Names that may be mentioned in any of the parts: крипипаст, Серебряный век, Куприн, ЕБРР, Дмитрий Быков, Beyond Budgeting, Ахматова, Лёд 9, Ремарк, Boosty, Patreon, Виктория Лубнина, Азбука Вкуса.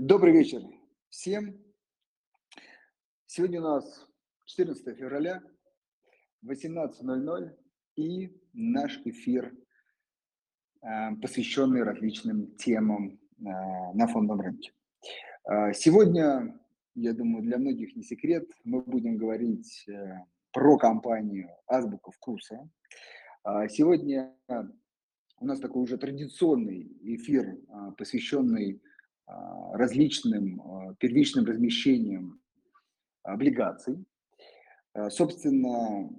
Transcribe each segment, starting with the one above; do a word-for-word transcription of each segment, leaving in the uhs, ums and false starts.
Добрый вечер всем. Сегодня у нас четырнадцатое февраля, восемнадцать ноль ноль, и наш эфир, посвященный различным темам на фондовом рынке. Сегодня, я думаю, для многих не секрет, мы будем говорить про компанию «Азбука Вкуса». Сегодня у нас такой уже традиционный эфир, посвященный различным первичным размещениям облигаций. Собственно,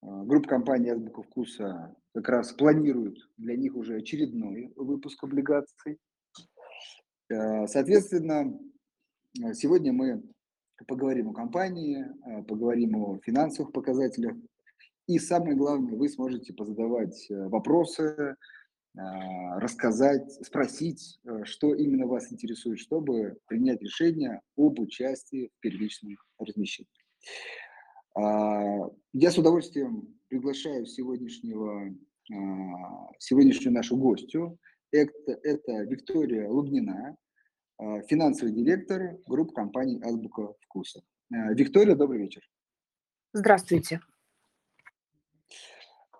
группа компаний «Азбука Вкуса» как раз планирует для них уже очередной выпуск облигаций. Соответственно, сегодня мы поговорим о компании, поговорим о финансовых показателях. И самое главное, вы сможете позадавать вопросы, рассказать, спросить, что именно вас интересует, чтобы принять решение об участии в первичном размещении. Я с удовольствием приглашаю сегодняшнего, сегодняшнюю нашу гостью. Это, это Виктория Лубнина, финансовый директор группы компаний «Азбука Вкуса». Виктория, добрый вечер. Здравствуйте.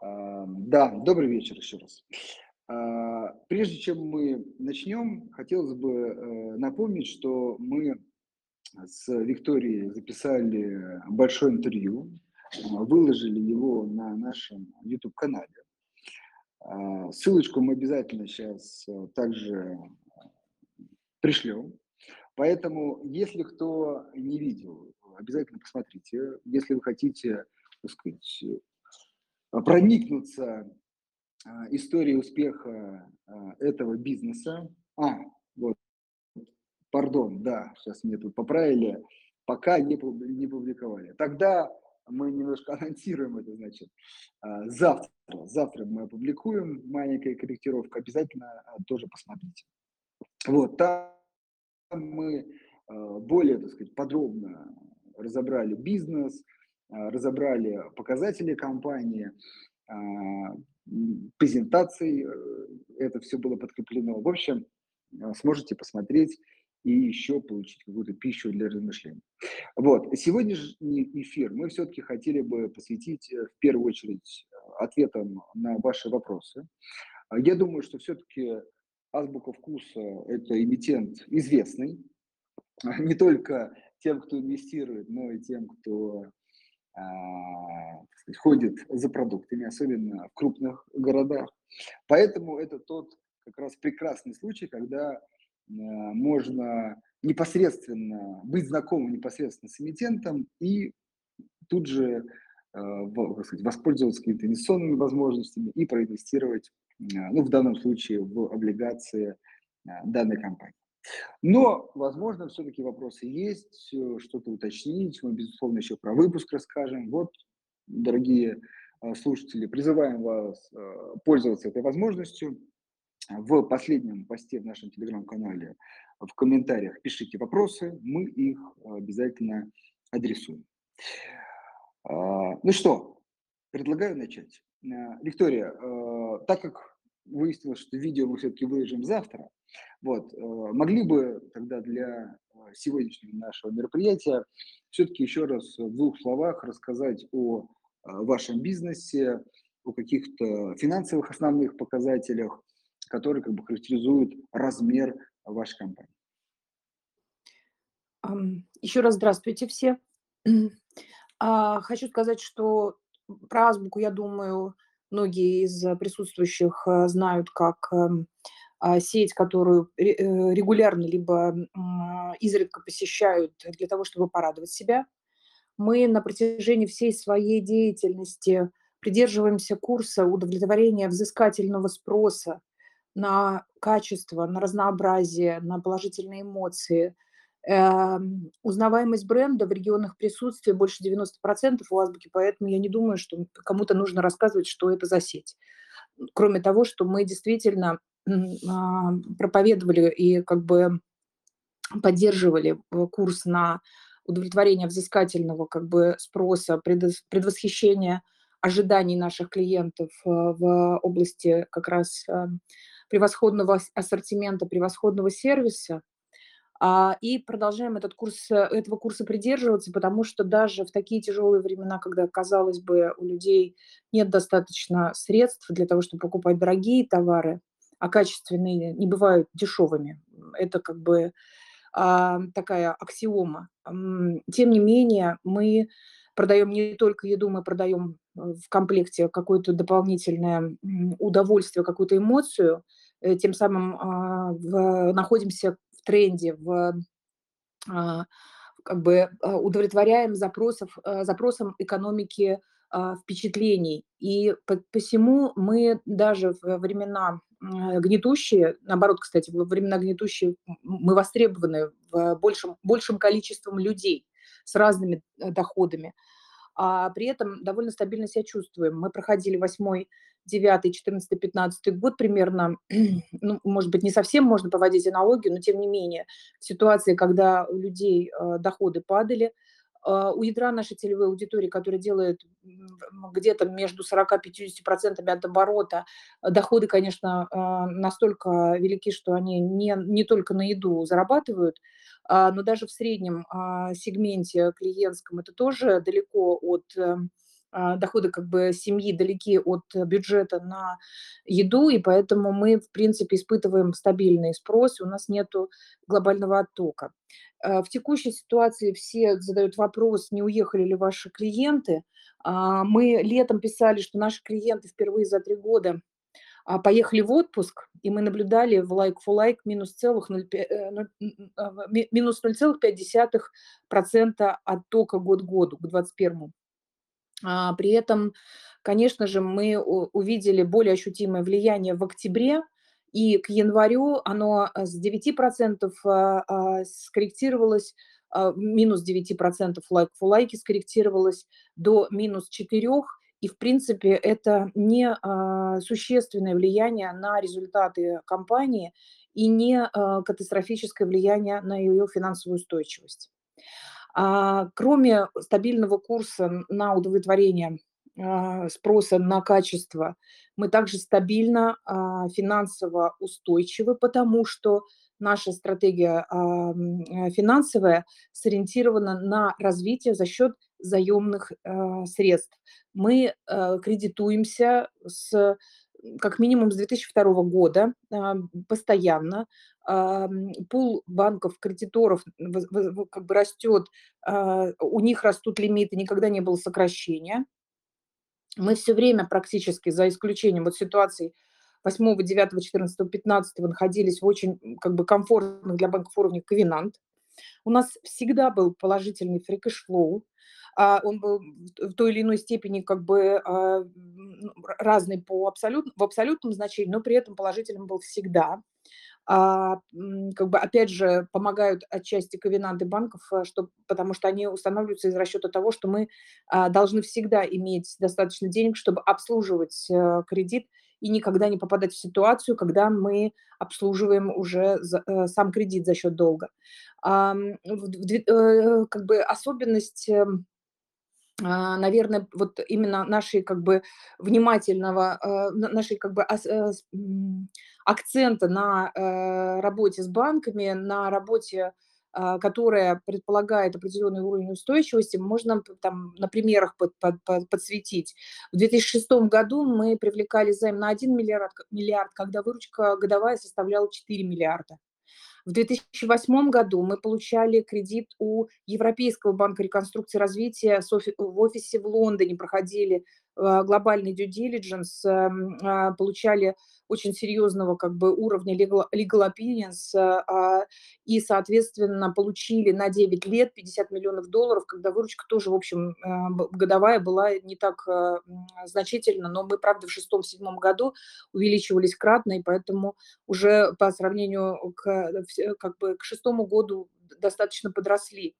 Да, добрый вечер еще раз. Прежде чем мы начнем, хотелось бы напомнить, что мы с Викторией записали большое интервью, выложили его на нашем ютуб-канале. Ссылочку мы обязательно сейчас также пришлем. Поэтому, если кто не видел, обязательно посмотрите. Если вы хотите, так сказать, проникнуться историей успеха этого бизнеса. А, вот, пардон, да, сейчас мне тут поправили, пока не, не публиковали. Тогда мы немножко анонсируем это, значит, завтра. Завтра мы опубликуем, маленькая корректировка, обязательно тоже посмотрите. Вот, там мы более, так сказать, подробно разобрали бизнес, разобрали показатели компании, презентации, это все было подкреплено. В общем, сможете посмотреть и еще получить какую-то пищу для размышлений. Вот. Сегодняшний эфир мы все-таки хотели бы посвятить в первую очередь ответам на ваши вопросы. Я думаю, что все-таки «Азбука Вкуса» – это эмитент известный, не только тем, кто инвестирует, но и тем, кто ходит за продуктами, особенно в крупных городах. Поэтому это тот как раз прекрасный случай, когда можно непосредственно быть знакомым непосредственно с эмитентом и тут же, так сказать, воспользоваться какими-то инвестиционными возможностями и проинвестировать, ну, в данном случае, в облигации данной компании. Но, возможно, все-таки вопросы есть, что-то уточнить. Мы, безусловно, еще про выпуск расскажем. Вот, дорогие слушатели, призываем вас пользоваться этой возможностью. В последнем посте в нашем телеграм-канале в комментариях пишите вопросы, мы их обязательно адресуем. Ну что, предлагаю начать. Виктория, так как выяснилось, что видео мы все-таки выложим завтра, вот, могли бы тогда для сегодняшнего нашего мероприятия все-таки еще раз в двух словах рассказать о вашем бизнесе, о каких-то финансовых основных показателях, которые как бы характеризуют размер вашей компании. Еще раз здравствуйте все. Хочу сказать, что про «Азбуку», я думаю, многие из присутствующих знают как сеть, которую регулярно либо изредка посещают для того, чтобы порадовать себя. Мы на протяжении всей своей деятельности придерживаемся курса удовлетворения взыскательного спроса на качество, на разнообразие, на положительные эмоции. Узнаваемость бренда в регионах присутствия больше девяноста процентов у «Азбуки», поэтому я не думаю, что кому-то нужно рассказывать, что это за сеть. Кроме того, что мы действительно проповедовали и как бы поддерживали курс на удовлетворение взыскательного как бы спроса, предвосхищение ожиданий наших клиентов в области как раз превосходного ассортимента, превосходного сервиса. И продолжаем этот курс, этого курса придерживаться, потому что даже в такие тяжелые времена, когда, казалось бы, у людей нет достаточно средств для того, чтобы покупать дорогие товары, а качественные не бывают дешевыми. Это как бы такая аксиома. Тем не менее, мы продаем не только еду, мы продаем в комплекте какое-то дополнительное удовольствие, какую-то эмоцию, тем самым находимся в тренде, в, как бы удовлетворяем запросов, запросам экономики впечатлений. И посему мы даже во времена гнетущие, наоборот, кстати, во времена гнетущие мы востребованы большим, большим количеством людей с разными доходами. А при этом довольно стабильно себя чувствуем. Мы проходили восьмой, девятый, четырнадцатый, пятнадцатый год примерно, ну, может быть, не совсем можно поводить аналогию, но тем не менее, в ситуации, когда у людей доходы падали, у ядра нашей целевой аудитории, которая делает где-то между сорок-пятьдесят процентов от оборота, доходы, конечно, настолько велики, что они не, не только на еду зарабатывают, но даже в среднем сегменте клиентском это тоже далеко от дохода как бы семьи, далеки от бюджета на еду, и поэтому мы, в принципе, испытываем стабильный спрос, у нас нету глобального оттока. В текущей ситуации все задают вопрос, не уехали ли ваши клиенты. Мы летом писали, что наши клиенты впервые за три года поехали в отпуск, и мы наблюдали в like-for-like минус ноль целых пять десятых процента оттока год к году, к двадцать первому. При этом, конечно же, мы увидели более ощутимое влияние в октябре, и к январю оно с девяти процентов скорректировалось, минус девяти процентов лайк-фу-лайки скорректировалось до минус четырех процентов, и, в принципе, это не существенное влияние на результаты компании и не катастрофическое влияние на ее финансовую устойчивость. Кроме стабильного курса на удовлетворение спроса на качество, мы также стабильно финансово устойчивы, потому что наша стратегия финансовая сориентирована на развитие за счет заемных средств. Мы кредитуемся с, как минимум с две тысячи второго года постоянно. Пул банков-кредиторов как бы растет, у них растут лимиты, никогда не было сокращения. Мы все время практически, за исключением вот ситуаций восьмого, девятого, четырнадцатого, пятнадцатого, находились в очень как бы комфортных для банков уровнях ковенант. У нас всегда был положительный free cash flow. Он был в той или иной степени как бы разный по абсолют, в абсолютном значении, но при этом положительным был всегда. А, как бы, опять же, помогают отчасти ковенанты банков, что, потому что они устанавливаются из расчета того, что мы а, должны всегда иметь достаточно денег, чтобы обслуживать а, кредит и никогда не попадать в ситуацию, когда мы обслуживаем уже за, а, сам кредит за счет долга. А, в, а, как бы особенность... Наверное, вот именно нашей как бы внимательного, нашей как бы акцента на работе с банками, на работе, которая предполагает определенный уровень устойчивости, можно там на примерах под, под, под, подсветить. В две тысячи шестом году мы привлекали займ на один миллиард, миллиард, когда выручка годовая составляла четыре миллиарда. В две тысячи восьмом году мы получали кредит у Европейского банка реконструкции и развития, в офисе в Лондоне проходили глобальный due diligence, получали очень серьезного как бы уровня legal opinions и, соответственно, получили на девять лет пятьдесят миллионов долларов, когда выручка тоже, в общем, годовая была не так значительна, но мы, правда, в шестом-седьмом году увеличивались кратно, и поэтому уже по сравнению к, как бы, к шестому году достаточно подросли.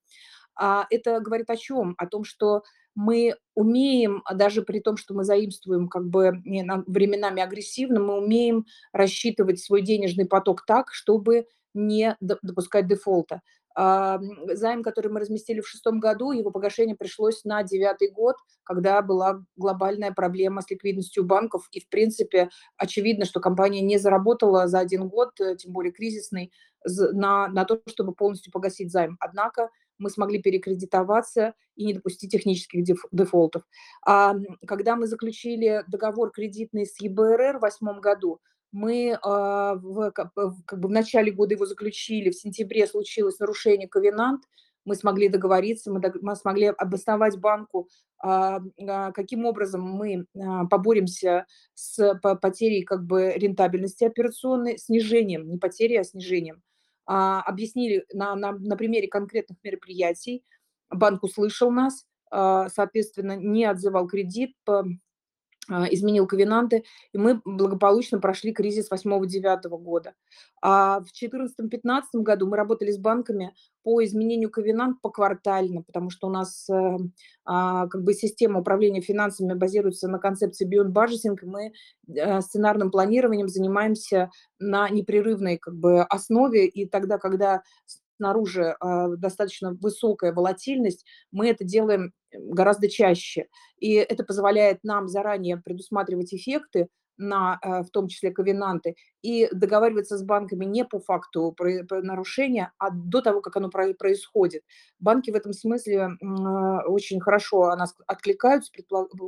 Это говорит о чем? О том, что мы умеем, даже при том, что мы заимствуем как бы временами агрессивно, мы умеем рассчитывать свой денежный поток так, чтобы не допускать дефолта. Займ, который мы разместили в шестом году, его погашение пришлось на девятый год, когда была глобальная проблема с ликвидностью банков. И, в принципе, очевидно, что компания не заработала за один год, тем более кризисный, на, на то, чтобы полностью погасить займ. Однако мы смогли перекредитоваться и не допустить технических дефолтов. А когда мы заключили договор кредитный с Е Б Р Р в восьмом году, мы в, как бы в начале года его заключили, в сентябре случилось нарушение ковенант, мы смогли договориться, мы, мы смогли обосновать банку, каким образом мы поборемся с потерей как бы рентабельности операционной, снижением, не потерей, а снижением. Объяснили на, на, на примере конкретных мероприятий, банк услышал нас, соответственно, не отзывал кредит, по изменил ковенанты, и мы благополучно прошли кризис восьмого-девятого года. А в четырнадцатом-пятнадцатом году мы работали с банками по изменению ковенант поквартально, потому что у нас а, как бы система управления финансами базируется на концепции Beyond Budgeting, и мы сценарным планированием занимаемся на непрерывной как бы основе, и тогда, когда снаружи достаточно высокая волатильность, мы это делаем гораздо чаще. И это позволяет нам заранее предусматривать эффекты, на, в том числе ковенанты, и договариваться с банками не по факту нарушения, а до того, как оно происходит. Банки в этом смысле очень хорошо о нас откликаются,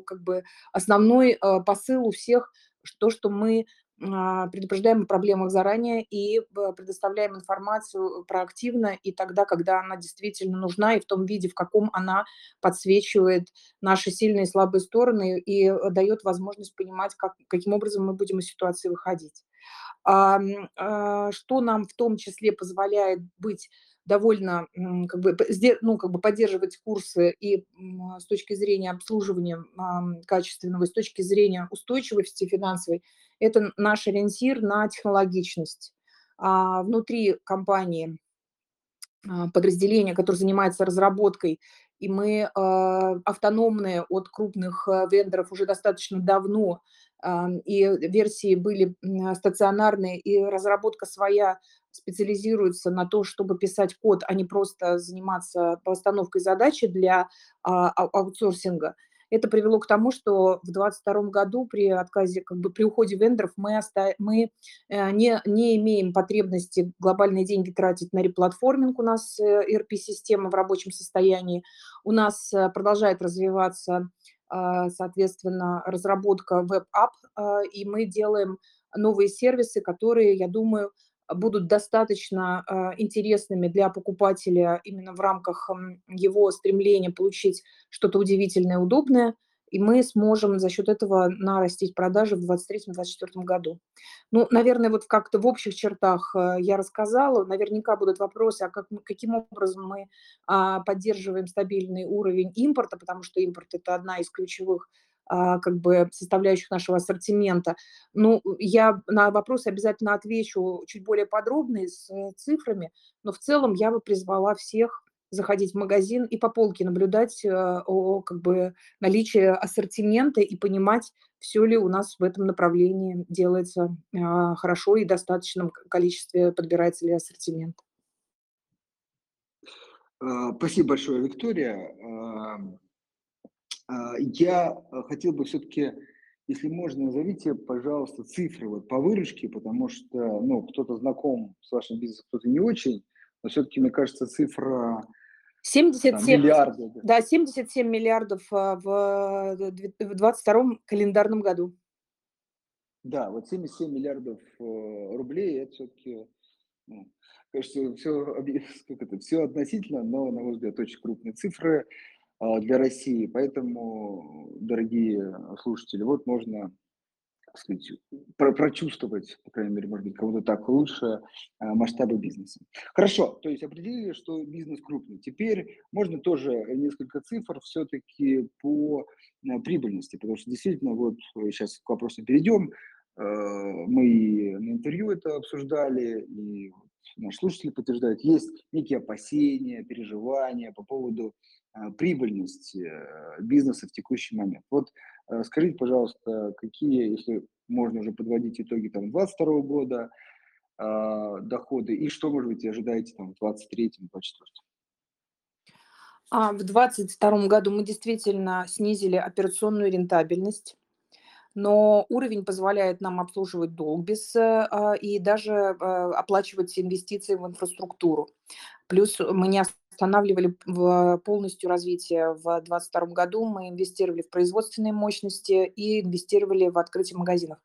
как бы основной посыл у всех, то, что мы предупреждаем о проблемах заранее и предоставляем информацию проактивно и тогда, когда она действительно нужна и в том виде, в каком она подсвечивает наши сильные и слабые стороны и дает возможность понимать, как, каким образом мы будем из ситуации выходить. Что нам в том числе позволяет быть довольно, как бы, ну, как бы поддерживать курсы и с точки зрения обслуживания качественного, с точки зрения устойчивости финансовой, это наш ориентир на технологичность. Внутри компании подразделение, которое занимается разработкой, и мы автономные от крупных вендоров уже достаточно давно, и версии были стационарные, и разработка своя специализируется на то, чтобы писать код, а не просто заниматься постановкой задачи для а, аутсорсинга. Это привело к тому, что в двадцать втором году при отказе, как бы при уходе вендоров мы, оста... мы не, не имеем потребности глобальные деньги тратить на реплатформинг. У нас И Р П-система в рабочем состоянии. У нас продолжает развиваться, соответственно, разработка веб-ап, и мы делаем новые сервисы, которые, я думаю, будут достаточно э, интересными для покупателя именно в рамках э, его стремления получить что-то удивительное, удобное, и мы сможем за счет этого нарастить продажи в двадцать третьем-двадцать четвёртом году. Ну, наверное, вот как-то в общих чертах э, я рассказала. Наверняка будут вопросы, а как, каким образом мы э, поддерживаем стабильный уровень импорта, потому что импорт – это одна из ключевых как бы составляющих нашего ассортимента. Ну, я на вопросы обязательно отвечу чуть более подробно с цифрами, но в целом я бы призвала всех заходить в магазин и по полке наблюдать о как бы наличии ассортимента и понимать, все ли у нас в этом направлении делается хорошо и в достаточном количестве подбирается ли ассортимент. Спасибо большое, Виктория. Я хотел бы все-таки, если можно, назовите, пожалуйста, цифры вот по выручке, потому что ну, кто-то знаком с вашим бизнесом, кто-то не очень, но все-таки, мне кажется, цифра семьдесят семь миллиардов. Да, семьдесят семь миллиардов в двадцать втором календарном году. Да, вот семьдесят семь миллиардов рублей, это все-таки, ну, конечно, все, это, все относительно, но, на мой взгляд, очень крупные цифры для России. Поэтому, дорогие слушатели, вот можно, так сказать, про- прочувствовать, по крайней мере, может быть, кому-то так лучше, масштабы бизнеса. Хорошо, то есть определили, что бизнес крупный. Теперь можно тоже несколько цифр все-таки по прибыльности, потому что действительно, вот сейчас к вопросу перейдем, мы на интервью это обсуждали, и наши слушатели подтверждают, есть некие опасения, переживания по поводу прибыльность бизнеса в текущий момент. Вот скажите, пожалуйста, какие, если можно уже подводить итоги там двадцать второго года, э, доходы? И что, может быть, ожидаете там, в двадцать третьем, двадцать четвёртом? А в две тысячи двадцать втором году мы действительно снизили операционную рентабельность, но уровень позволяет нам обслуживать долг без и даже оплачивать инвестиции в инфраструктуру. Плюс мы не останавливали полностью развитие в две тысячи двадцать втором году, мы инвестировали в производственные мощности и инвестировали в открытие магазинов.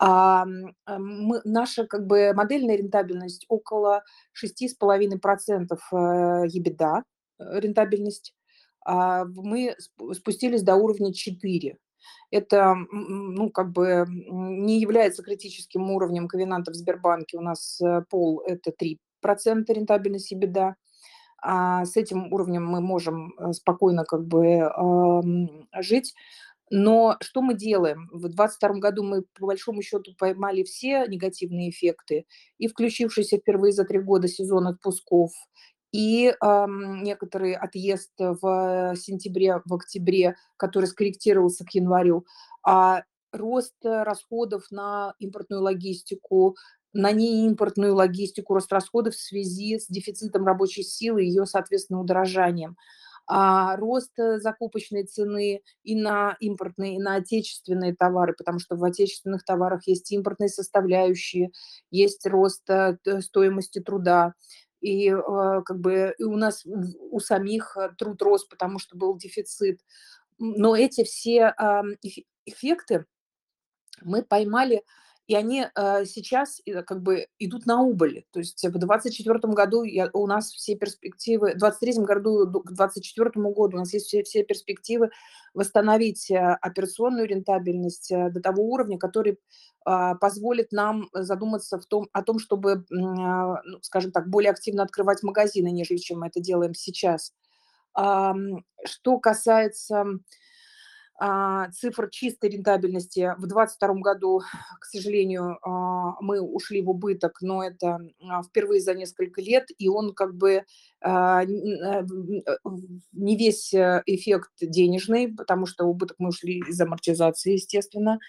А мы, наша как бы, модельная рентабельность около шесть целых пять десятых процента EBITDA, рентабельность, мы спустились до уровня четыре процента. Это, ну, как бы не является критическим уровнем ковенантов в Сбербанке. У нас пол – это три процента рентабельность EBITDA. А с этим уровнем мы можем спокойно как бы жить. Но что мы делаем? В две тысячи двадцать втором году мы, по большому счету, поймали все негативные эффекты. И включившийся впервые за три года сезон отпусков, и э, некоторый отъезд в сентябре, в октябре, который скорректировался к январю, а рост расходов на импортную логистику, на неимпортную логистику, рост расходов в связи с дефицитом рабочей силы и ее, соответственно, удорожанием, а рост закупочной цены и на импортные, и на отечественные товары, потому что в отечественных товарах есть импортные составляющие, есть рост стоимости труда. И как бы и у нас у самих труд рос, потому что был дефицит. Но эти все эффекты мы поймали, и они сейчас как бы идут на убыль. То есть в две тысячи двадцать четвёртом году у нас все перспективы, в две тысячи двадцать третьем году, к две тысячи двадцать четвёртому году у нас есть все, все перспективы восстановить операционную рентабельность до того уровня, который позволит нам задуматься в том, о том, чтобы, скажем так, более активно открывать магазины, нежели чем мы это делаем сейчас. Что касается цифр чистой рентабельности, в две тысячи двадцать втором году, к сожалению, мы ушли в убыток, но это впервые за несколько лет, и он как бы не весь эффект денежный, потому что убыток мы ушли из амортизации, естественно,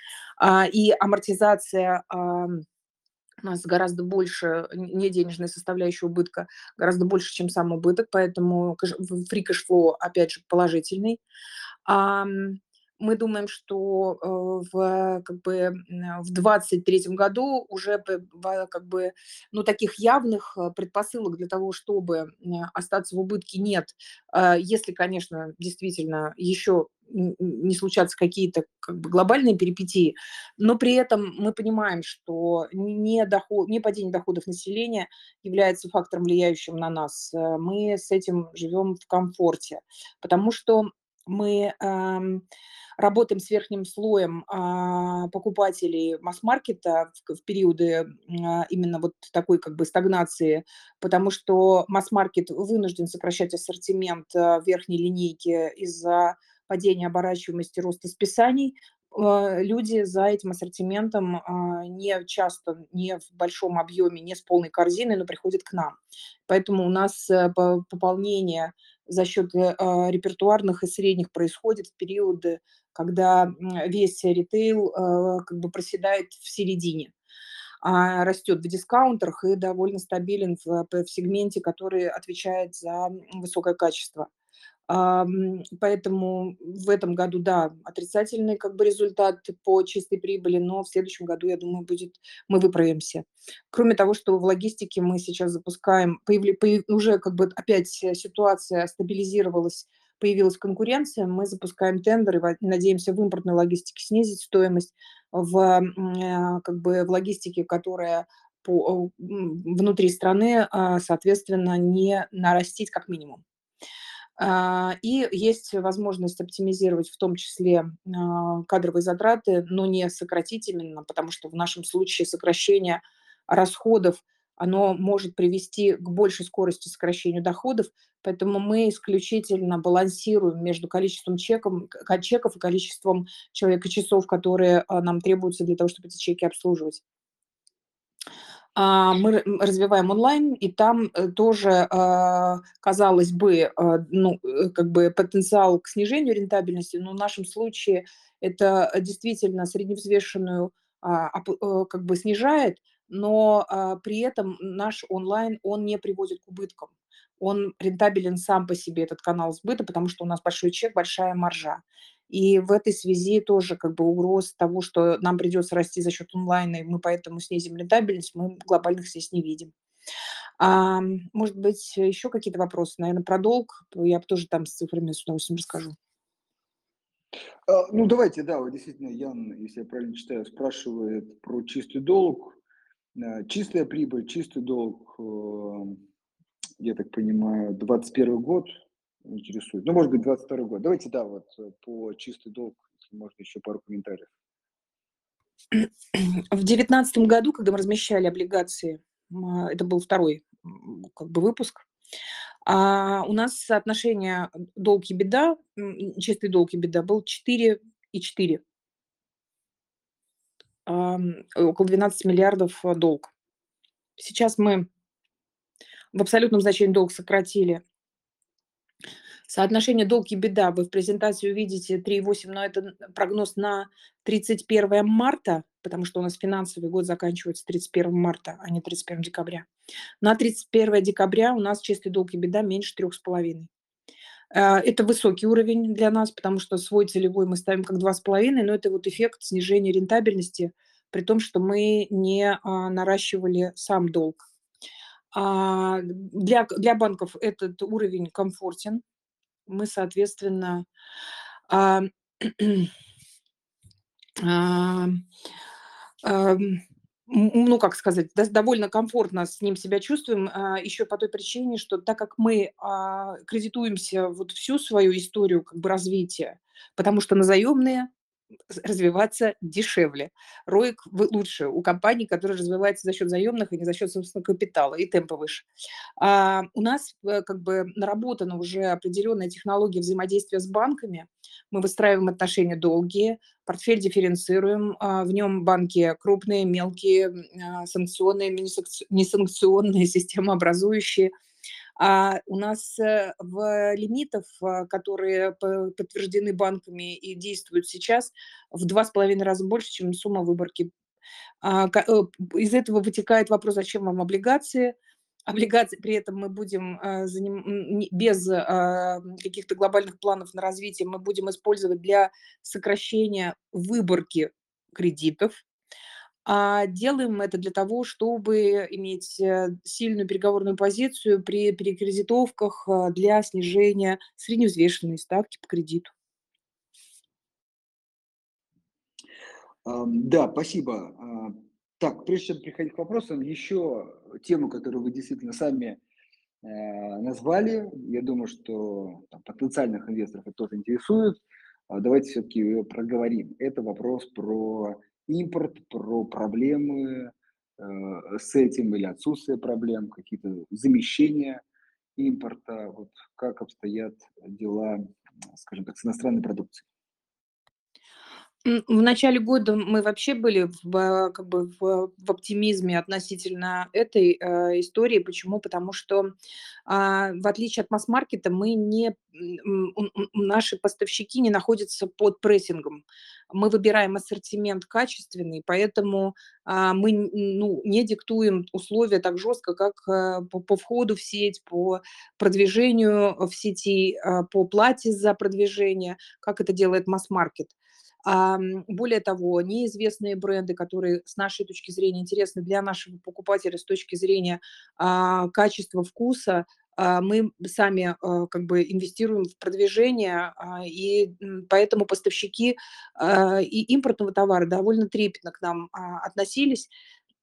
и амортизация у нас гораздо больше, не денежная составляющая убытка, гораздо больше, чем сам убыток, поэтому фри кэшфлоу, опять же, положительный. Мы думаем, что в, как бы, в две тысячи двадцать третьем году уже как бы, ну, таких явных предпосылок для того, чтобы остаться в убытке, нет. Если, конечно, действительно еще не случатся какие-то как бы, глобальные перипетии, но при этом мы понимаем, что не, доход, не падение доходов населения является фактором, влияющим на нас. Мы с этим живем в комфорте, потому что мы э, работаем с верхним слоем э, покупателей масс-маркета в, в периоды э, именно вот такой как бы стагнации, потому что масс-маркет вынужден сокращать ассортимент э, верхней линейки из-за падения оборачиваемости, роста списаний. Э, люди за этим ассортиментом э, не часто, не в большом объеме, не с полной корзиной, но приходят к нам. Поэтому у нас э, пополнение за счет э, репертуарных и средних происходит в периоды, когда весь ритейл э, как бы проседает в середине, а растет в дискаунтерах и довольно стабилен в, в сегменте, который отвечает за высокое качество. А, поэтому в этом году, да, отрицательный как бы, результат по чистой прибыли, но в следующем году, я думаю, будет, мы выправимся. Кроме того, что в логистике мы сейчас запускаем, появли, появ, уже как бы опять ситуация стабилизировалась, появилась конкуренция, мы запускаем тендеры, надеемся в импортной логистике снизить стоимость, в, как бы, в логистике, которая по, внутри страны, соответственно, не нарастить как минимум. И есть возможность оптимизировать в том числе кадровые затраты, но не сократить именно, потому что в нашем случае сокращение расходов, оно может привести к большей скорости сокращению доходов, поэтому мы исключительно балансируем между количеством чеком, чеков и количеством человека-часов, которые нам требуются для того, чтобы эти чеки обслуживать. Мы развиваем онлайн, и там тоже, казалось бы, ну, как бы потенциал к снижению рентабельности, но в нашем случае это действительно средневзвешенную как бы снижает, но а, при этом наш онлайн, он не приводит к убыткам. Он рентабелен сам по себе, этот канал сбыта, потому что у нас большой чек, большая маржа. И в этой связи тоже как бы угроз того, что нам придется расти за счет онлайна, и мы поэтому снизим рентабельность, мы глобальных здесь не видим. А, может быть, еще какие-то вопросы? Наверное, про долг. Я тоже там с цифрами с удовольствием расскажу. Ну, давайте, да, вот действительно, Ян, если я правильно читаю, спрашивает про чистый долг. Чистая прибыль, чистый долг, я так понимаю, двадцать первый год интересует. Ну, может быть, двадцать второй год. Давайте, да, вот по чистый долг, если можно, еще пару комментариев. В две тысячи девятнадцатом году, когда мы размещали облигации, это был второй как бы выпуск, а у нас соотношение долг и беда, чистый долг и беда был четыре и четыре. А, около двенадцать миллиардов долг. Сейчас мы в абсолютном значении долг сократили. Соотношение долг и беда вы в презентации увидите три и восемь, но это прогноз на тридцать первое марта, потому что у нас финансовый год заканчивается тридцать первого марта, а не тридцать первого декабря. На тридцать первое декабря у нас чистый долг и беда меньше трех с половиной. Это высокий уровень для нас, потому что свой целевой мы ставим как два с половиной, но это вот эффект снижения рентабельности, при том, что мы не наращивали сам долг. Для, для банков этот уровень комфортен. Мы, соответственно, а, а, а, ну, как сказать, довольно комфортно с ним себя чувствуем, а, еще по той причине, что так как мы а, кредитуемся вот всю свою историю как бы развития, потому что на заемные развиваться дешевле. роик лучше у компаний, которые развиваются за счет заемных и не за счет собственного капитала, и темпы выше. А у нас как бы наработана уже определенная технология взаимодействия с банками. Мы выстраиваем отношения долгие, портфель дифференцируем. А в нем банки крупные, мелкие, а, санкционные, несанкционные, системообразующие. А у нас в лимитах, которые подтверждены банками и действуют сейчас, в два с половиной раза больше, чем сумма выборки. Из этого вытекает вопрос, зачем вам облигации. Облигации при этом мы будем без каких-то глобальных планов на развитие, мы будем использовать для сокращения выборки кредитов. А делаем мы это для того, чтобы иметь сильную переговорную позицию при перекредитовках для снижения средневзвешенной ставки по кредиту. Да, спасибо. Так, прежде чем переходить к вопросам, еще тему, которую вы действительно сами назвали. Я думаю, что там, потенциальных инвесторов это тоже интересует. Давайте все-таки ее проговорим. Это вопрос про... импорт, про проблемы э, с этим или отсутствие проблем, какие-то замещения импорта, вот как обстоят дела, скажем так, с иностранной продукцией. В начале года мы вообще были в, как бы в, в оптимизме относительно этой э, истории. Почему? Потому что э, в отличие от масс-маркета мы не, наши поставщики не находятся под прессингом. Мы выбираем ассортимент качественный, поэтому э, мы ну, не диктуем условия так жестко, как э, по, по входу в сеть, по продвижению в сети, э, по плате за продвижение, как это делает масс-маркет. Более того, неизвестные бренды, которые с нашей точки зрения интересны для нашего покупателя с точки зрения а, качества вкуса, а, мы сами а, как бы инвестируем в продвижение, а, и поэтому поставщики а, и импортного товара довольно трепетно к нам а, относились.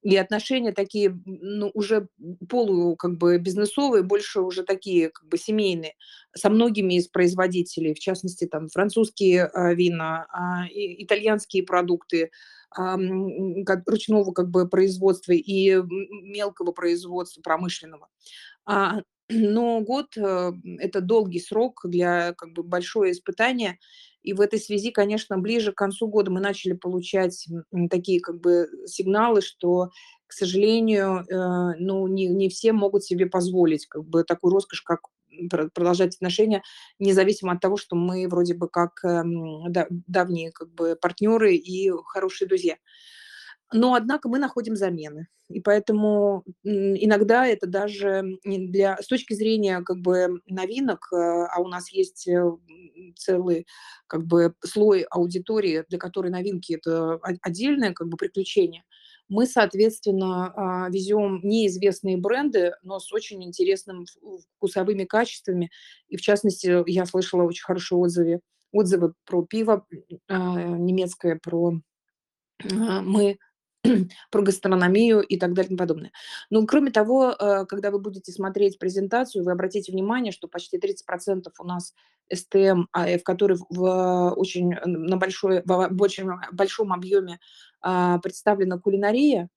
И отношения такие, ну, уже полу, как бы, бизнесовые, больше уже такие, как бы, семейные, со многими из производителей, в частности, там, французские э, вина, э, итальянские продукты э, ручного, как бы, производства и мелкого производства промышленного. А, но год э, – это долгий срок для, как бы, большое испытание. И в этой связи, конечно, ближе к концу года мы начали получать такие как бы сигналы, что, к сожалению, э, ну, не, не все могут себе позволить как бы такую роскошь, как продолжать отношения, независимо от того, что мы вроде бы как э, да, давние как бы партнеры и хорошие друзья. Но, однако, мы находим замены. И поэтому иногда это даже для, с точки зрения как бы, новинок, а у нас есть целый как бы, слой аудитории, для которой новинки – это отдельное как бы, приключение, мы, соответственно, везем неизвестные бренды, но с очень интересными вкусовыми качествами. И, в частности, я слышала очень хорошие отзывы, отзывы про пиво немецкое, про, мы, про гастрономию и так далее и тому подобное. Но, кроме того, когда вы будете смотреть презентацию, вы обратите внимание, что почти тридцать процентов у нас эс тэ эм, а эф, который в очень, на большой, в очень большом объеме представлена кулинария.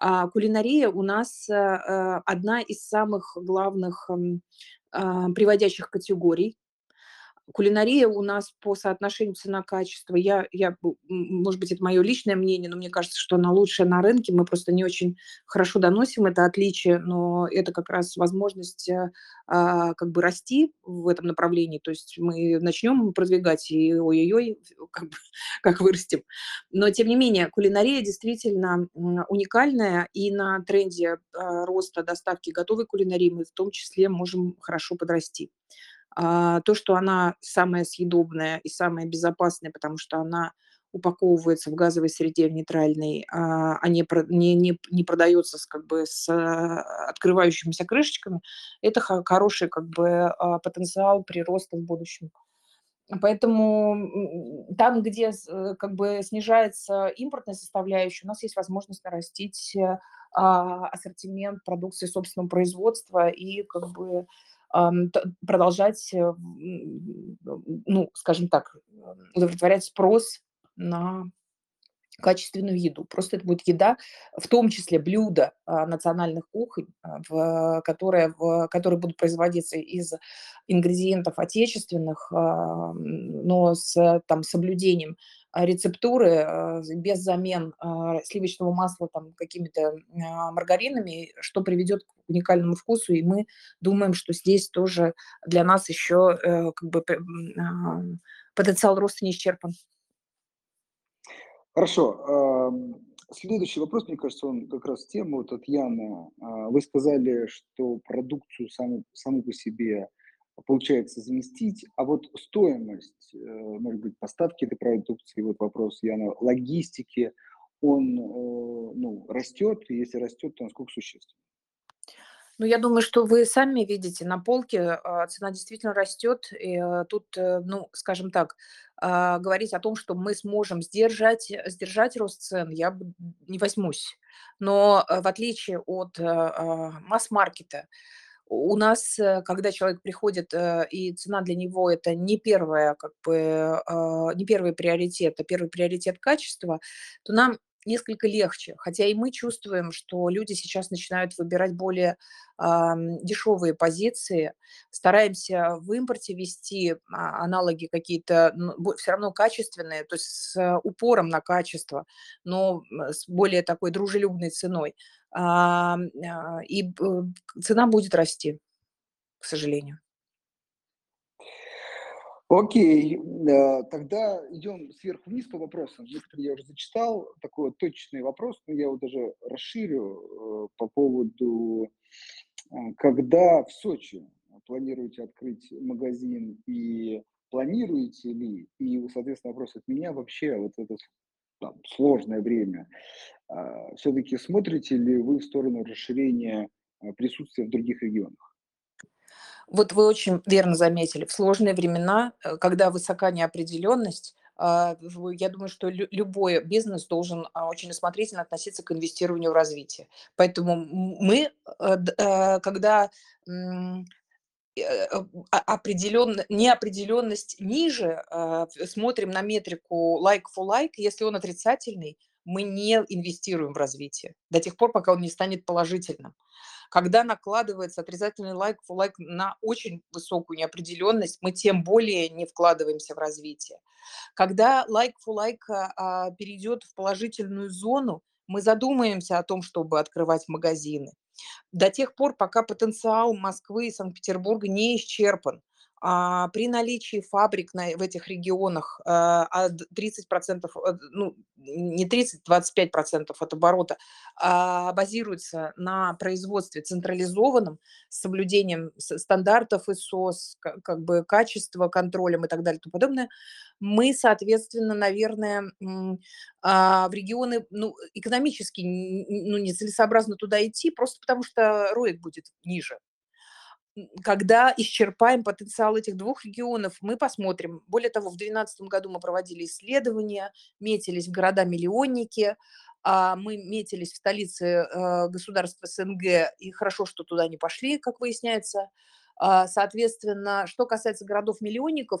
Кулинария у нас одна из самых главных приводящих категорий. Кулинария у нас по соотношению цена-качество. Я, я, может быть, это мое личное мнение, но мне кажется, что она лучшая на рынке. Мы просто не очень хорошо доносим это отличие, но это как раз возможность а, как бы расти в этом направлении. То есть мы начнем продвигать и ой-ой-ой, как, бы, как вырастем. Но, тем не менее, кулинария действительно уникальная, и на тренде роста доставки готовой кулинарии мы в том числе можем хорошо подрасти. То, что она самая съедобная и самая безопасная, потому что она упаковывается в газовой среде, в нейтральной, а не, не, не продается с, как бы, с открывающимися крышечками, это хороший как бы, потенциал прироста в будущем. Поэтому там, где как бы, снижается импортная составляющая, у нас есть возможность нарастить ассортимент продукции собственного производства и как бы, продолжать, ну, скажем так, удовлетворять спрос на качественную еду. Просто это будет еда, в том числе блюда национальных кухонь, в, которые, в, которые будут производиться из ингредиентов отечественных, но с там, соблюдением рецептуры, без замен сливочного масла там, какими-то маргаринами, что приведет к уникальному вкусу. И мы думаем, что здесь тоже для нас еще как бы, потенциал роста не исчерпан. Хорошо. Следующий вопрос, мне кажется, он как раз в тему вот от Яны. Вы сказали, что продукцию саму, саму по себе получается заместить, а вот стоимость, может быть, поставки этой продукции, вот вопрос Яна, логистики, он ну, растет, если растет, то насколько существенно? Ну, я думаю, что вы сами видите, на полке цена действительно растет. И тут, ну, скажем так, говорить о том, что мы сможем сдержать, сдержать рост цен, я не возьмусь. Но в отличие от масс-маркета, у нас, когда человек приходит, и цена для него – это не, первая, как бы, не первый приоритет, а первый приоритет качества, то нам несколько легче. Хотя и мы чувствуем, что люди сейчас начинают выбирать более дешевые позиции. Стараемся в импорте вести аналоги какие-то, все равно качественные, то есть с упором на качество, но с более такой дружелюбной ценой. И цена будет расти, к сожалению. Окей, тогда идем сверху вниз по вопросам. Некоторые я уже зачитал, такой вот точный вопрос, но я его даже расширю по поводу, когда в Сочи планируете открыть магазин и планируете ли, и, соответственно, вопрос от меня вообще, вот это там, сложное время, все-таки смотрите ли вы в сторону расширения присутствия в других регионах? Вот вы очень верно заметили, в сложные времена, когда высока неопределенность, я думаю, что любой бизнес должен очень осмотрительно относиться к инвестированию в развитие. Поэтому мы, когда неопределенность ниже, смотрим на метрику like for like, если он отрицательный, мы не инвестируем в развитие до тех пор, пока он не станет положительным. Когда накладывается отрицательный лайк like на очень высокую неопределенность, мы тем более не вкладываемся в развитие. Когда лайк like for like перейдет в положительную зону, мы задумаемся о том, чтобы открывать магазины. До тех пор, пока потенциал Москвы и Санкт-Петербурга не исчерпан. А при наличии фабрик на, в этих регионах а тридцать процентов, ну, не тридцать, двадцать пять процентов от оборота а базируется на производстве централизованном с соблюдением стандартов ИСО, как бы качества, контролем и так далее и тому подобное, мы, соответственно, наверное, в регионы ну, экономически ну, нецелесообразно туда идти, просто потому что роик будет ниже. Когда исчерпаем потенциал этих двух регионов, мы посмотрим. Более того, в две тысячи двенадцатом году мы проводили исследования, метились в города-миллионники, мы метились в столицы государств СНГ, и хорошо, что туда не пошли, как выясняется. Соответственно, что касается городов-миллионников,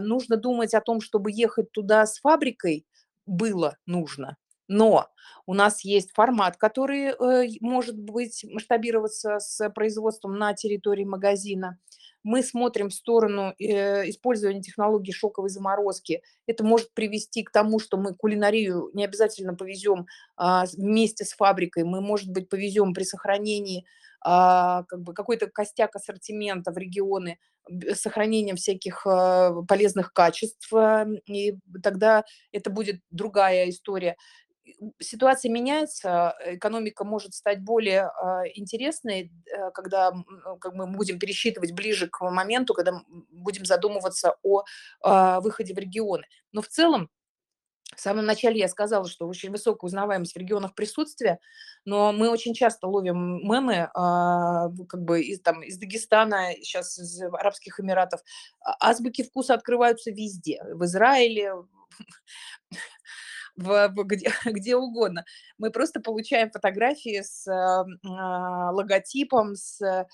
нужно думать о том, чтобы ехать туда с фабрикой, было нужно. Но у нас есть формат, который э, может быть масштабироваться с производством на территории магазина. Мы смотрим в сторону э, использования технологии шоковой заморозки. Это может привести к тому, что мы кулинарию не обязательно повезем э, вместе с фабрикой. Мы, может быть, повезем при сохранении э, как бы какой-то костяк ассортимента в регионы, с сохранением всяких э, полезных качеств. Э, и тогда это будет другая история. Ситуация меняется, экономика может стать более интересной, когда мы будем пересчитывать ближе к моменту, когда будем задумываться о выходе в регионы. Но в целом, в самом начале я сказала, что очень высокая узнаваемость в регионах присутствия, но мы очень часто ловим мемы как бы из, там, из Дагестана, сейчас из Арабских Эмиратов. Азбуки вкуса открываются везде, в Израиле, В, в, где, где угодно. Мы просто получаем фотографии с э, логотипом, с, э,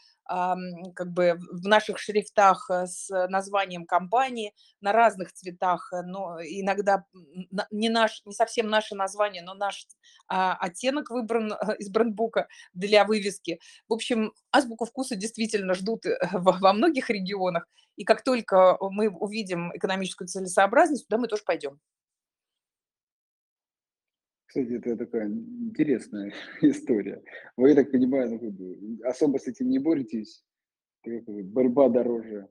как бы в наших шрифтах с названием компании на разных цветах, но иногда не, наш, не совсем наше название, но наш э, оттенок выбран из брендбука для вывески. В общем, азбуку вкуса действительно ждут во, во многих регионах, и как только мы увидим экономическую целесообразность, туда мы тоже пойдем. Кстати, это такая интересная история. Вы, я так понимаю, особо с этим не боретесь. Борьба дороже.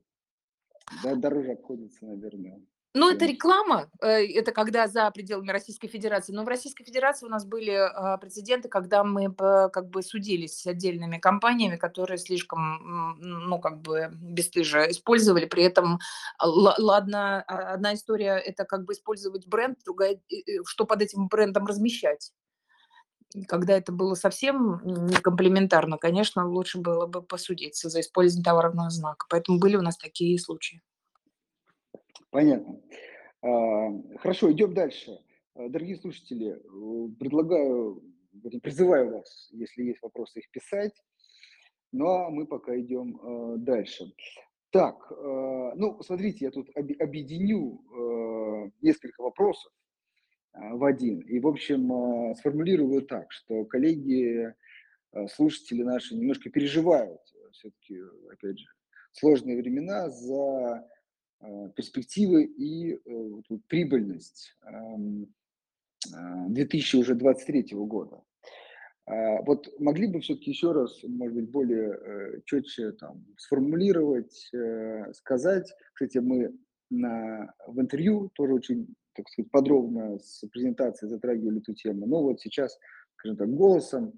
Да, дороже обходится, наверное. Ну, это реклама, это когда за пределами Российской Федерации. Но в Российской Федерации у нас были прецеденты, когда мы как бы судились с отдельными компаниями, которые слишком, ну, как бы бесстыжие использовали. При этом, ладно, одна история – это как бы использовать бренд, другая – что под этим брендом размещать. Когда это было совсем некомплиментарно, конечно, лучше было бы посудиться за использование товарного знака. Поэтому были у нас такие случаи. Понятно. Хорошо, идем дальше. Дорогие слушатели, предлагаю, призываю вас, если есть вопросы, их писать. Ну, а мы пока идем дальше. Так, ну, смотрите, я тут объединю несколько вопросов в один. И, в общем, сформулирую так, что коллеги, слушатели наши немножко переживают, все-таки, опять же, сложные времена за... перспективы и вот, прибыльность две тысячи двадцать третьего года. Вот могли бы все-таки еще раз, может быть, более четче там, сформулировать, сказать. Кстати, мы на, в интервью тоже очень, так сказать, подробно с презентацией затрагивали эту тему. Но вот сейчас, скажем так, голосом,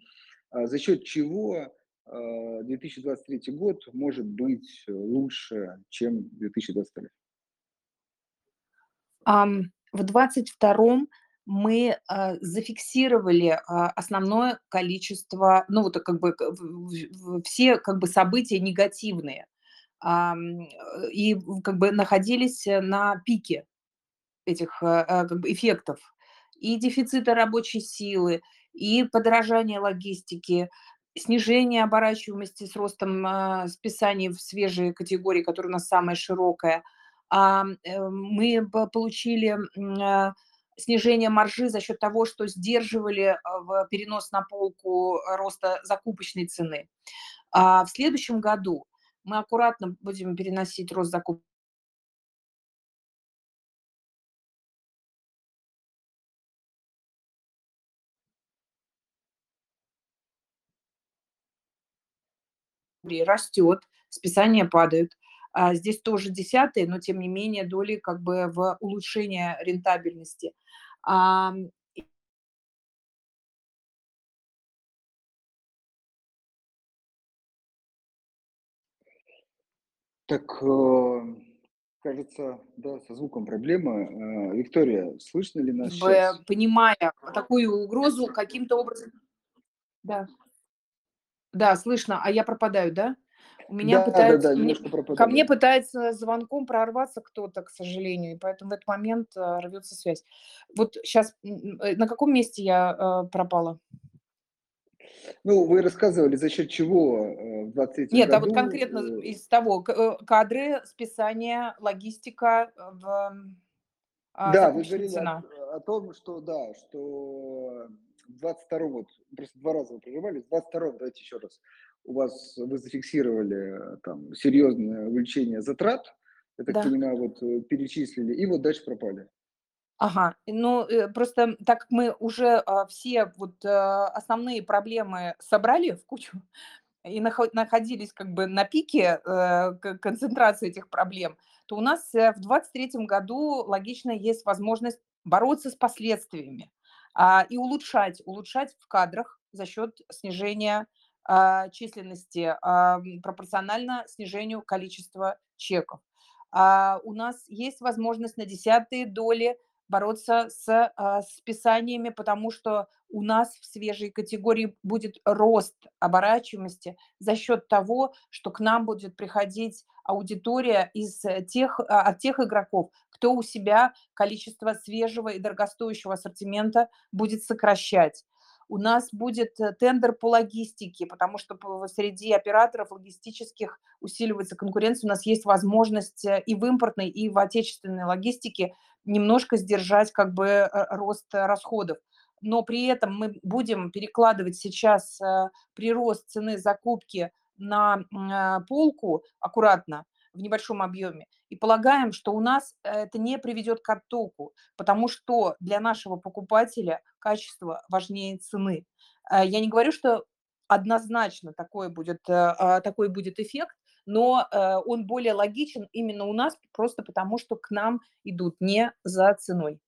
за счет чего две тысячи двадцать третий год может быть лучше, чем две тысячи двадцать второй. В двадцать втором мы зафиксировали основное количество, ну вот как бы все как бы события негативные и как бы находились на пике этих как бы эффектов и дефицита рабочей силы, и подорожания логистики, снижение оборачиваемости с ростом э, списаний в свежие категории, которая у нас самая широкая. А, э, мы получили э, снижение маржи за счет того, что сдерживали э, перенос на полку роста закупочной цены. А в следующем году мы аккуратно будем переносить рост закупочной цены. Растет, списания падают. Здесь тоже десятые, но тем не менее доли как бы в улучшении рентабельности. Так, кажется, да, со звуком проблема. Виктория, слышно ли нас сейчас? Понимая такую угрозу, каким-то образом... Да. Да, слышно. А я пропадаю, да? У меня да, пытается... да, да, немножко пропадаю. Ко мне пытается звонком прорваться кто-то, к сожалению, и поэтому в этот момент рвется связь. Вот сейчас на каком месте я пропала? Ну, вы рассказывали, за счет чего в двадцать третьем Нет, году... а вот конкретно из того, кадры, списание, логистика... В... Да, вы говорили о, о том, что, да, что двадцать второго, просто два раза вы прерывались, двадцать второго, давайте еще раз, у вас, вы зафиксировали там серьезное увеличение затрат, я так да. понимаю, вот перечислили, и вот дальше пропали. Ага, ну просто так как мы уже а, все вот а, основные проблемы собрали в кучу и наход, находились как бы на пике а, концентрации этих проблем, то у нас в двадцать третьем году логично есть возможность бороться с последствиями а, и улучшать, улучшать в кадрах за счет снижения а, численности а, пропорционально снижению количества чеков. А, у нас есть возможность на десятые доли бороться с а, списаниями, потому что у нас в свежей категории будет рост оборачиваемости за счет того, что к нам будет приходить аудитория из тех, от тех игроков, кто у себя количество свежего и дорогостоящего ассортимента будет сокращать. У нас будет тендер по логистике, потому что среди операторов логистических усиливается конкуренция. У нас есть возможность и в импортной, и в отечественной логистике немножко сдержать как бы рост расходов. Но при этом мы будем перекладывать сейчас прирост цены закупки на полку аккуратно, в небольшом объеме. И полагаем, что у нас это не приведет к оттоку, потому что для нашего покупателя качество важнее цены. Я не говорю, что однозначно такой будет, такой будет эффект, но он более логичен именно у нас, просто потому что к нам идут не за ценой.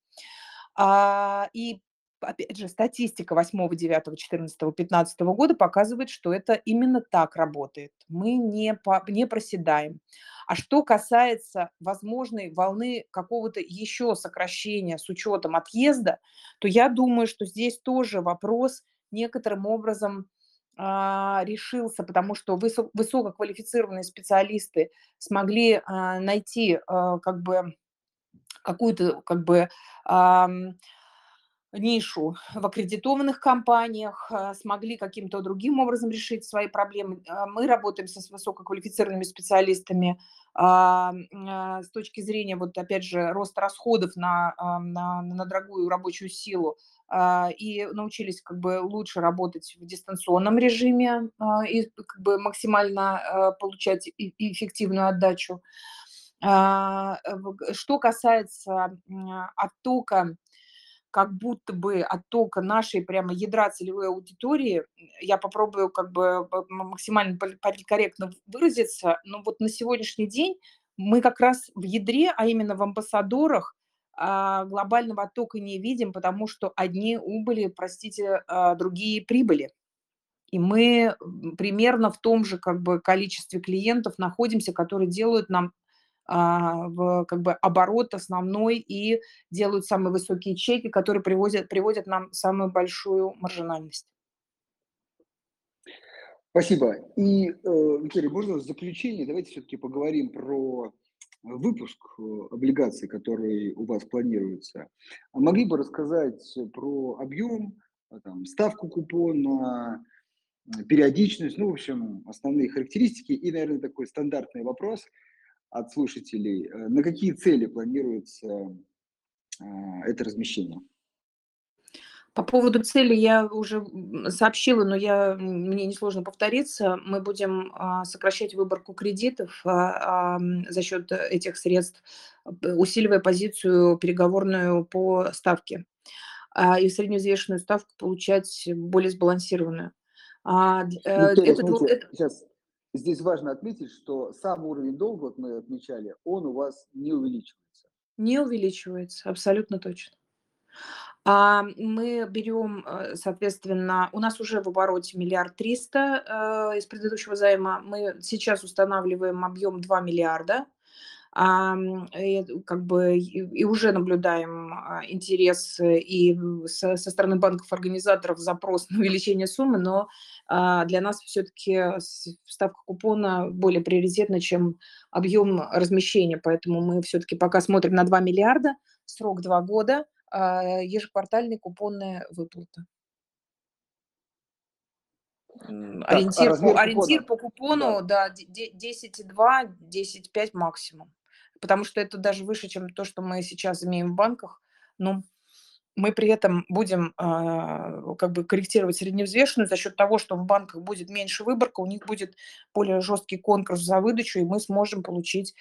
И опять же, статистика восьмого, девятого, четырнадцатого, пятнадцатого года показывает, что это именно так работает. Мы не, по, не проседаем. А что касается возможной волны какого-то еще сокращения с учетом отъезда, то я думаю, что здесь тоже вопрос некоторым образом а, решился, потому что высо, высококвалифицированные специалисты смогли а, найти а, как бы, какую-то... Как бы, а, нишу в аккредитованных компаниях, смогли каким-то другим образом решить свои проблемы. Мы работаем со, с высококвалифицированными специалистами а, а, с точки зрения, вот опять же, роста расходов на, а, на, на дорогую рабочую силу а, и научились как бы лучше работать в дистанционном режиме а, и как бы максимально а, получать и, и эффективную отдачу. А, что касается оттока, как будто бы оттока нашей прямо ядра целевой аудитории, я попробую как бы максимально корректно выразиться, но вот на сегодняшний день мы как раз в ядре, а именно в амбассадорах, глобального оттока не видим, потому что одни убыли, простите, другие прибыли. И мы примерно в том же как бы количестве клиентов находимся, которые делают нам в как бы оборот основной и делают самые высокие чеки, которые приводят, приводят нам самую большую маржинальность. Спасибо. И, Виктория, можно в заключение давайте все-таки поговорим про выпуск облигаций, который у вас планируется. Могли бы рассказать про объем, там, ставку купона, периодичность, ну, в общем, основные характеристики и, наверное, такой стандартный вопрос от слушателей. На какие цели планируется это размещение? По поводу цели я уже сообщила, но я, мне несложно повториться. Мы будем сокращать выборку кредитов за счет этих средств, усиливая позицию переговорную по ставке и средневзвешенную ставку получать более сбалансированную. Виктория, это, смотрите, это... сейчас Здесь важно отметить, что сам уровень долга, вот мы отмечали, он у вас не увеличивается. Не увеличивается, абсолютно точно. А мы берем, соответственно, у нас уже в обороте миллиард триста из предыдущего займа. Мы сейчас устанавливаем объем два миллиарда. И, как бы, и уже наблюдаем интерес и со, со стороны банков-организаторов запрос на увеличение суммы, но для нас все-таки ставка купона более приоритетна, чем объем размещения, поэтому мы все-таки пока смотрим на два миллиарда, срок два года, ежеквартальные купонные выплаты. Так, ориентир, а ориентир по купону, да, да десять целых два, десять целых пять максимум. Потому что это даже выше, чем то, что мы сейчас имеем в банках, но мы при этом будем э, как бы корректировать средневзвешенную за счет того, что в банках будет меньше выборка, у них будет более жесткий конкурс за выдачу, и мы сможем получить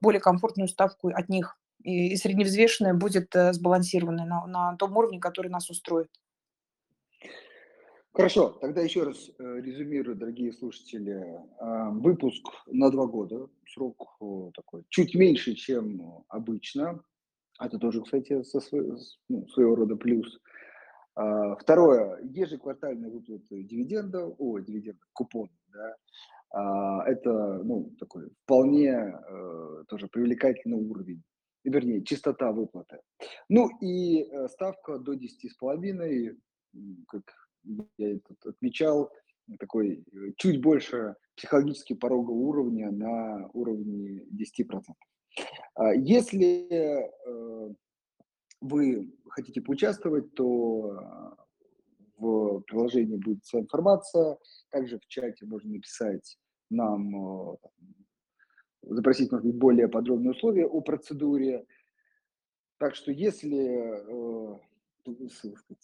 более комфортную ставку от них. И, и средневзвешенная будет э, сбалансированная на, на том уровне, который нас устроит. Хорошо, тогда еще раз резюмирую, дорогие слушатели. Выпуск на два года, срок такой чуть меньше, чем обычно. Это тоже, кстати, со своего, ну, своего рода плюс. Второе, ежеквартальные выплаты дивидендов, о, дивидендов, купонов, да, это, ну, такой вполне тоже привлекательный уровень. Вернее, частота выплаты. Ну и ставка до десяти с половиной, как я тут отмечал, такой чуть больше психологически порогового уровня на уровне десяти процентов. Если вы хотите поучаствовать, то в приложении будет вся информация. Также в чате можно написать нам, запросить, может быть, более подробные условия о процедуре. Так что если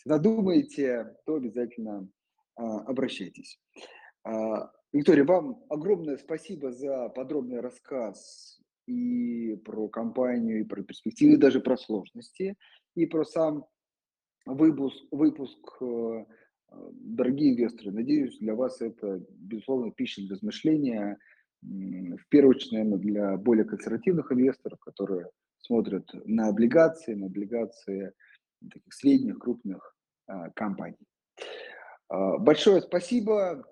надумаете, то обязательно а, обращайтесь. А, Виктория, вам огромное спасибо за подробный рассказ и про компанию, и про перспективы, и даже про сложности, и про сам выпуск. выпуск. Дорогие инвесторы, надеюсь, для вас это, безусловно, пища для размышления, в первую очередь, наверное, для более консервативных инвесторов, которые смотрят на облигации, на облигации таких средних, крупных а, компаний. А, большое спасибо.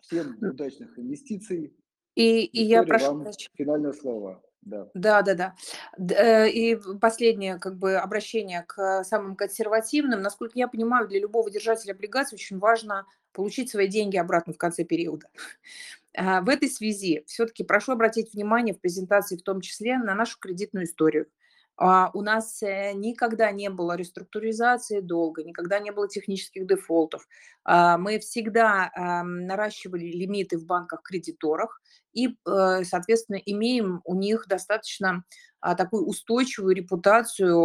Всем удачных инвестиций. И, и я прошу вам финальное слово. Да. да, да, да. И последнее, как бы, обращение к самым консервативным. Насколько я понимаю, для любого держателя облигаций очень важно получить свои деньги обратно в конце периода. В этой связи все-таки прошу обратить внимание в презентации в том числе на нашу кредитную историю. У нас никогда не было реструктуризации долга, никогда не было технических дефолтов. Мы всегда наращивали лимиты в банках-кредиторах и, соответственно, имеем у них достаточно такую устойчивую репутацию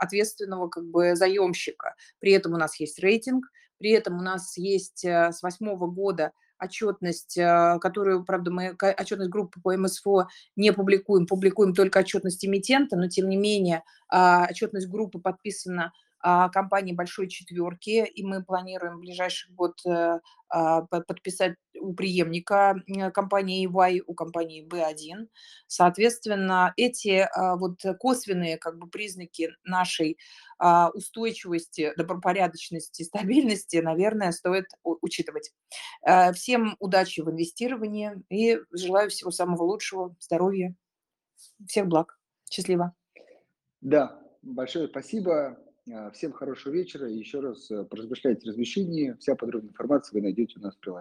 ответственного, как бы, заемщика. При этом у нас есть рейтинг, при этом у нас есть с восьмого года отчетность, которую, правда, мы отчетность группы по эм эс эф о не публикуем, публикуем только отчетность эмитента, но, тем не менее, отчетность группы подписана компанией «Большой четверки», и мы планируем в ближайший год подписать у преемника компании и вай, у компании би один. Соответственно, эти вот косвенные, как бы, признаки нашей устойчивости, добропорядочности, стабильности, наверное, стоит учитывать. Всем удачи в инвестировании и желаю всего самого лучшего, здоровья, всех благ. Счастливо. Да, большое спасибо. Всем хорошего вечера. Еще раз, поразмышляйте о размещении. Вся подробная информация вы найдете у нас в приложении.